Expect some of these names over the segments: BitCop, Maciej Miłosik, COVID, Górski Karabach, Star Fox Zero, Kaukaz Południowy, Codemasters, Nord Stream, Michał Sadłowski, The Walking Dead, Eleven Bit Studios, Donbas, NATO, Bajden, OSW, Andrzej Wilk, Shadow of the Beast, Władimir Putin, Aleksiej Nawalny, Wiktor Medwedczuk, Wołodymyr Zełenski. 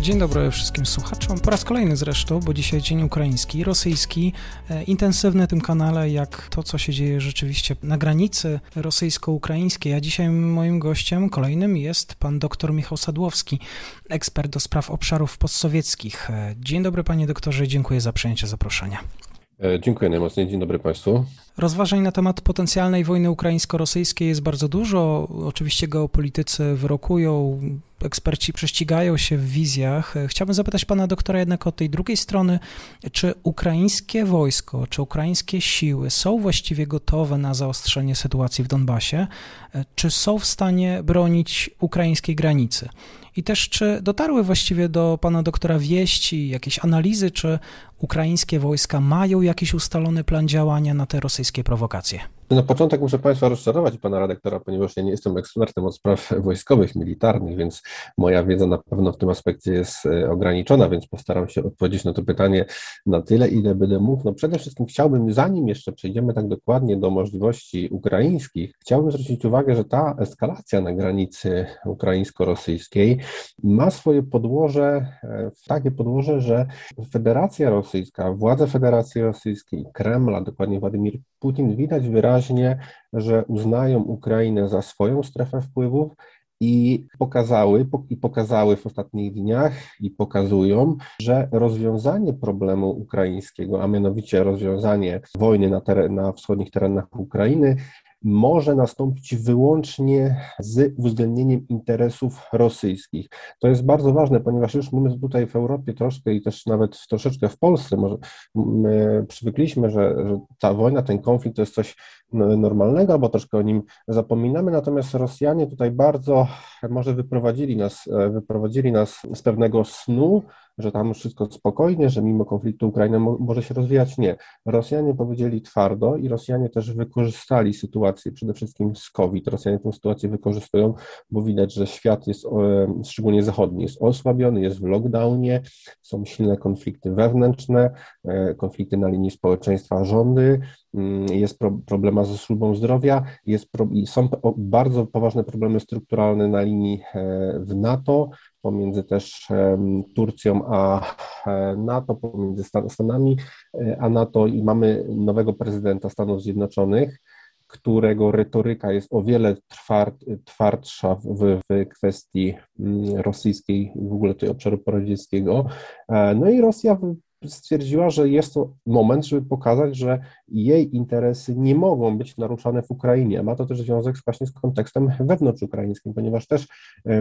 Dzień dobry wszystkim słuchaczom, po raz kolejny zresztą, bo dzisiaj dzień ukraiński, rosyjski, intensywny w tym kanale jak to, co się dzieje rzeczywiście na granicy rosyjsko-ukraińskiej, a dzisiaj moim gościem kolejnym jest pan dr Michał Sadłowski, ekspert do spraw obszarów postsowieckich. Dzień dobry panie doktorze, dziękuję za przyjęcie zaproszenia. Dziękuję najmocniej, dzień dobry Państwu. Rozważań na temat potencjalnej wojny ukraińsko-rosyjskiej jest bardzo dużo. Oczywiście geopolitycy wyrokują, eksperci prześcigają się w wizjach. Chciałbym zapytać pana doktora jednak o tej drugiej strony, czy ukraińskie wojsko, czy ukraińskie siły są właściwie gotowe na zaostrzenie sytuacji w Donbasie? Czy są w stanie bronić ukraińskiej granicy? I też czy dotarły właściwie do pana doktora wieści, jakieś analizy, czy ukraińskie wojska mają jakiś ustalony plan działania na te rosyjskie prowokacje? Na początek muszę Państwa rozczarować i Pana redaktora, ponieważ ja nie jestem ekspertem od spraw wojskowych, militarnych, więc moja wiedza na pewno w tym aspekcie jest ograniczona, więc postaram się odpowiedzieć na to pytanie na tyle, ile będę mógł. No przede wszystkim chciałbym, zanim jeszcze przejdziemy tak dokładnie do możliwości ukraińskich, chciałbym zwrócić uwagę, że ta eskalacja na granicy ukraińsko-rosyjskiej ma swoje podłoże, takie podłoże, że Federacja Rosyjska, władze Federacji Rosyjskiej, Kremla, dokładnie Władimir Putin, widać wyraźnie, że uznają Ukrainę za swoją strefę wpływów i pokazały w ostatnich dniach i pokazują, że rozwiązanie problemu ukraińskiego, a mianowicie rozwiązanie wojny na wschodnich terenach Ukrainy, może nastąpić wyłącznie z uwzględnieniem interesów rosyjskich. To jest bardzo ważne, ponieważ już my tutaj w Europie troszkę i też nawet troszeczkę w Polsce może przywykliśmy, że ta wojna, ten konflikt to jest coś normalnego, bo troszkę o nim zapominamy, natomiast Rosjanie tutaj bardzo może wyprowadzili nas z pewnego snu, że tam wszystko spokojnie, że mimo konfliktu Ukraina może się rozwijać. Nie. Rosjanie powiedzieli twardo i Rosjanie też wykorzystali sytuację, przede wszystkim z COVID. Rosjanie tę sytuację wykorzystują, bo widać, że świat jest, szczególnie zachodni, jest osłabiony, jest w lockdownie, są silne konflikty wewnętrzne, konflikty na linii społeczeństwa, rządy, jest problema ze służbą zdrowia, są bardzo poważne problemy strukturalne na linii w NATO, pomiędzy też Turcją a NATO, pomiędzy Stanami a NATO i mamy nowego prezydenta Stanów Zjednoczonych, którego retoryka jest o wiele twardsza w kwestii rosyjskiej, w ogóle tego obszaru poradzieckiego. No i Rosja stwierdziła, że jest to moment, żeby pokazać, że jej interesy nie mogą być naruszane w Ukrainie. Ma to też związek właśnie z kontekstem wewnątrzukraińskim, ponieważ też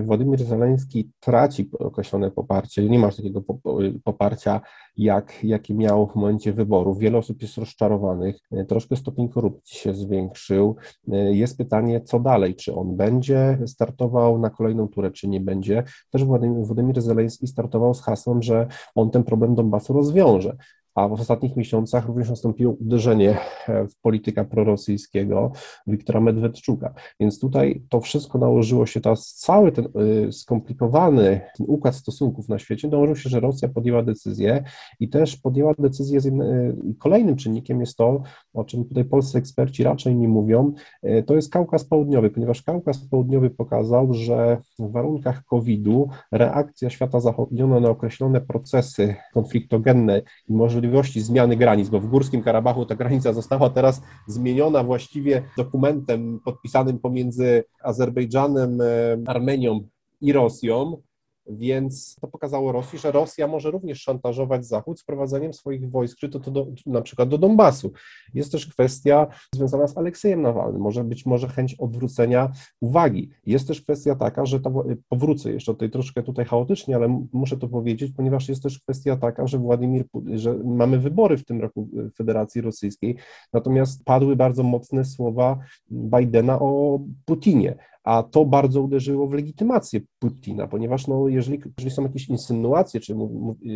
Wołodymyr Zełenski traci określone poparcie, nie ma takiego poparcia, jakie miał w momencie wyborów. Wiele osób jest rozczarowanych, troszkę stopień korupcji się zwiększył. Jest pytanie, co dalej, czy on będzie startował na kolejną turę, czy nie będzie. Też Wołodymyr Zełenski startował z hasłem, że on ten problem Donbasu rozwiąże. A w ostatnich miesiącach również nastąpiło uderzenie w polityka prorosyjskiego Wiktora Medwedczuka. Więc tutaj to wszystko nałożyło się, cały ten skomplikowany układ stosunków na świecie nałożył się, że Rosja podjęła decyzję i też podjęła decyzję, kolejnym czynnikiem jest to, o czym tutaj polscy eksperci raczej nie mówią, to jest Kaukaz Południowy, ponieważ Kaukaz Południowy pokazał, że w warunkach COVID-u reakcja świata zachodniego na określone procesy konfliktogenne i możliwości zmiany granic, bo w Górskim Karabachu ta granica została teraz zmieniona właściwie dokumentem podpisanym pomiędzy Azerbejdżanem, Armenią i Rosją, więc to pokazało Rosji, że Rosja może również szantażować Zachód sprowadzeniem swoich wojsk, czy to na przykład do Donbasu. Jest też kwestia związana z Aleksiejem Nawalnym, być może chęć odwrócenia uwagi. Jest też kwestia taka, że powrócę jeszcze tutaj troszkę tutaj chaotycznie, ale muszę to powiedzieć, ponieważ jest też kwestia taka, że mamy wybory w tym roku w Federacji Rosyjskiej, natomiast padły bardzo mocne słowa Bajdena o Putinie, a to bardzo uderzyło w legitymację Putina, ponieważ no, jeżeli są jakieś insynuacje,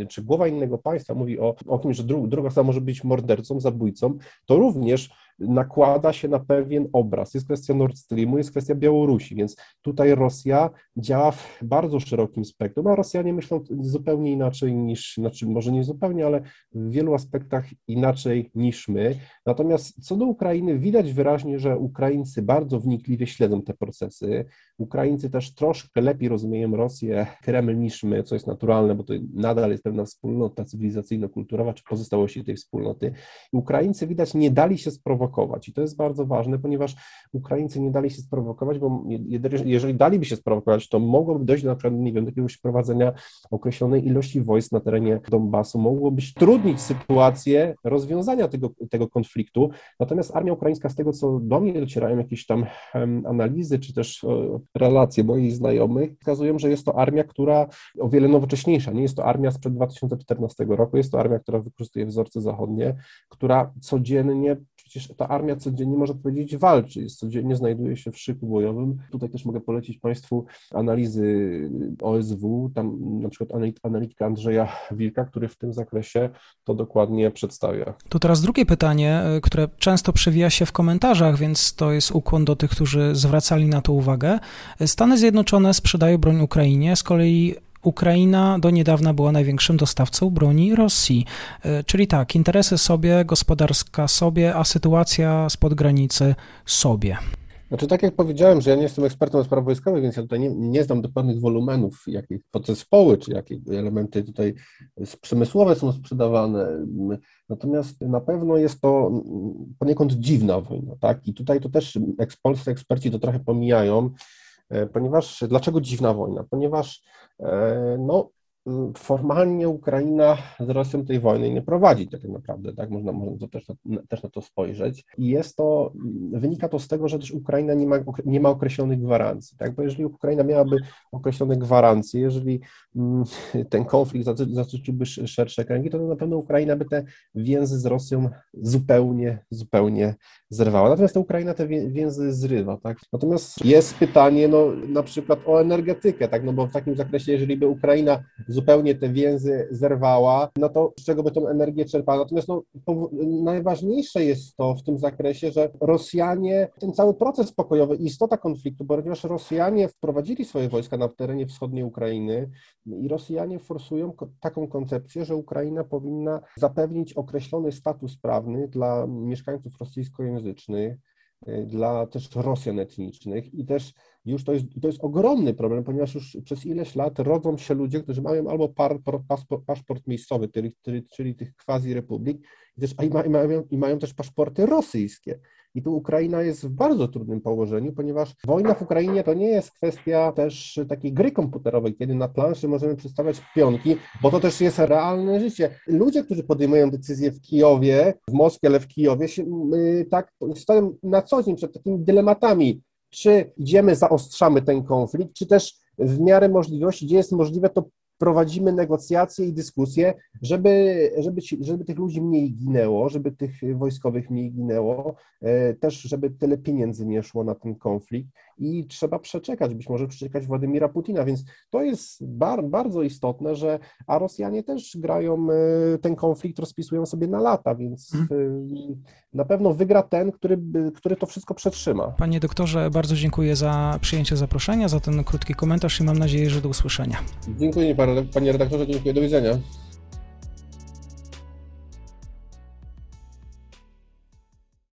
czy głowa innego państwa mówi o tym, że druga strona może być mordercą, zabójcą, to również nakłada się na pewien obraz. Jest kwestia Nord Streamu, jest kwestia Białorusi, więc tutaj Rosja działa w bardzo szerokim spektrum, a Rosjanie myślą zupełnie inaczej niż, znaczy może nie zupełnie, ale w wielu aspektach inaczej niż my. Natomiast co do Ukrainy, widać wyraźnie, że Ukraińcy bardzo wnikliwie śledzą te procesy. Ukraińcy też troszkę lepiej rozumieją Rosję, Kreml niż my, co jest naturalne, bo to nadal jest pewna wspólnota cywilizacyjno-kulturowa, czy pozostałości tej wspólnoty. Ukraińcy widać nie dali się sprowokować. I to jest bardzo ważne, ponieważ Ukraińcy nie dali się sprowokować, bo jeżeli daliby się sprowokować, to mogłoby dojść na przykład, nie wiem, do jakiegoś prowadzenia określonej ilości wojsk na terenie Donbasu, mogłoby utrudnić sytuację rozwiązania tego konfliktu. Natomiast armia ukraińska, z tego co do mnie docierają jakieś tam analizy, czy też relacje moich znajomych, wskazują, że jest to armia, która o wiele nowocześniejsza, nie jest to armia sprzed 2014 roku, jest to armia, która wykorzystuje wzorce zachodnie, która codziennie, przecież ta armia codziennie, można powiedzieć, walczy, codziennie znajduje się w szyku bojowym. Tutaj też mogę polecić Państwu analizy OSW, tam na przykład analityka Andrzeja Wilka, który w tym zakresie to dokładnie przedstawia. To teraz drugie pytanie, które często przewija się w komentarzach, więc to jest ukłon do tych, którzy zwracali na to uwagę. Stany Zjednoczone sprzedają broń Ukrainie, z kolei Ukraina do niedawna była największym dostawcą broni Rosji. Czyli tak, interesy sobie, gospodarka sobie, a sytuacja spod granicy sobie. Znaczy, tak jak powiedziałem, że ja nie jestem ekspertem od spraw wojskowych, więc ja tutaj nie znam dokładnych wolumenów, jakie podzespoły, czy jakie elementy tutaj przemysłowe są sprzedawane. Natomiast na pewno jest to poniekąd dziwna wojna, tak? I tutaj to też polscy eksperci to trochę pomijają, ponieważ dlaczego dziwna wojna? Ponieważ no, formalnie Ukraina z Rosją tej wojny nie prowadzi tak naprawdę, tak? Można to też na to spojrzeć. I wynika to z tego, że też Ukraina nie ma określonych gwarancji, tak? Bo jeżeli Ukraina miałaby określone gwarancje, jeżeli ten konflikt zatyczyłby szersze kręgi, to na pewno Ukraina by te więzy z Rosją zupełnie zerwała. Natomiast ta Ukraina te więzy zrywa, tak? Natomiast jest pytanie, no, na przykład o energetykę, tak? No bo w takim zakresie, jeżeli by Ukraina zupełnie te więzy zerwała, no to z czego by tą energię czerpała? Natomiast no, najważniejsze jest to w tym zakresie, że Rosjanie, ten cały proces pokojowy i istota konfliktu, ponieważ Rosjanie wprowadzili swoje wojska na terenie wschodniej Ukrainy i Rosjanie forsują taką koncepcję, że Ukraina powinna zapewnić określony status prawny dla mieszkańców rosyjskojęzycznych, dla też Rosjan etnicznych i też już to jest ogromny problem, ponieważ już przez ileś lat rodzą się ludzie, którzy mają albo paszport miejscowy, czyli tych quasi-republik, i mają też paszporty rosyjskie. I tu Ukraina jest w bardzo trudnym położeniu, ponieważ wojna w Ukrainie to nie jest kwestia też takiej gry komputerowej, kiedy na planszy możemy przedstawiać pionki, bo to też jest realne życie. Ludzie, którzy podejmują decyzje w Kijowie, w Moskwie, ale w Kijowie, tak stoją na co dzień przed takimi dylematami, czy idziemy, zaostrzamy ten konflikt, czy też w miarę możliwości, gdzie jest możliwe, to prowadzimy negocjacje i dyskusje, żeby tych ludzi mniej ginęło, żeby tych wojskowych mniej ginęło, też żeby tyle pieniędzy nie szło na ten konflikt i trzeba przeczekać Władimira Putina, więc to jest bardzo istotne, a Rosjanie też grają ten konflikt, rozpisują sobie na lata, więc na pewno wygra ten, który to wszystko przetrzyma. Panie doktorze, bardzo dziękuję za przyjęcie zaproszenia, za ten krótki komentarz i mam nadzieję, że do usłyszenia. Dziękuję panie redaktorze, dziękuję, do widzenia.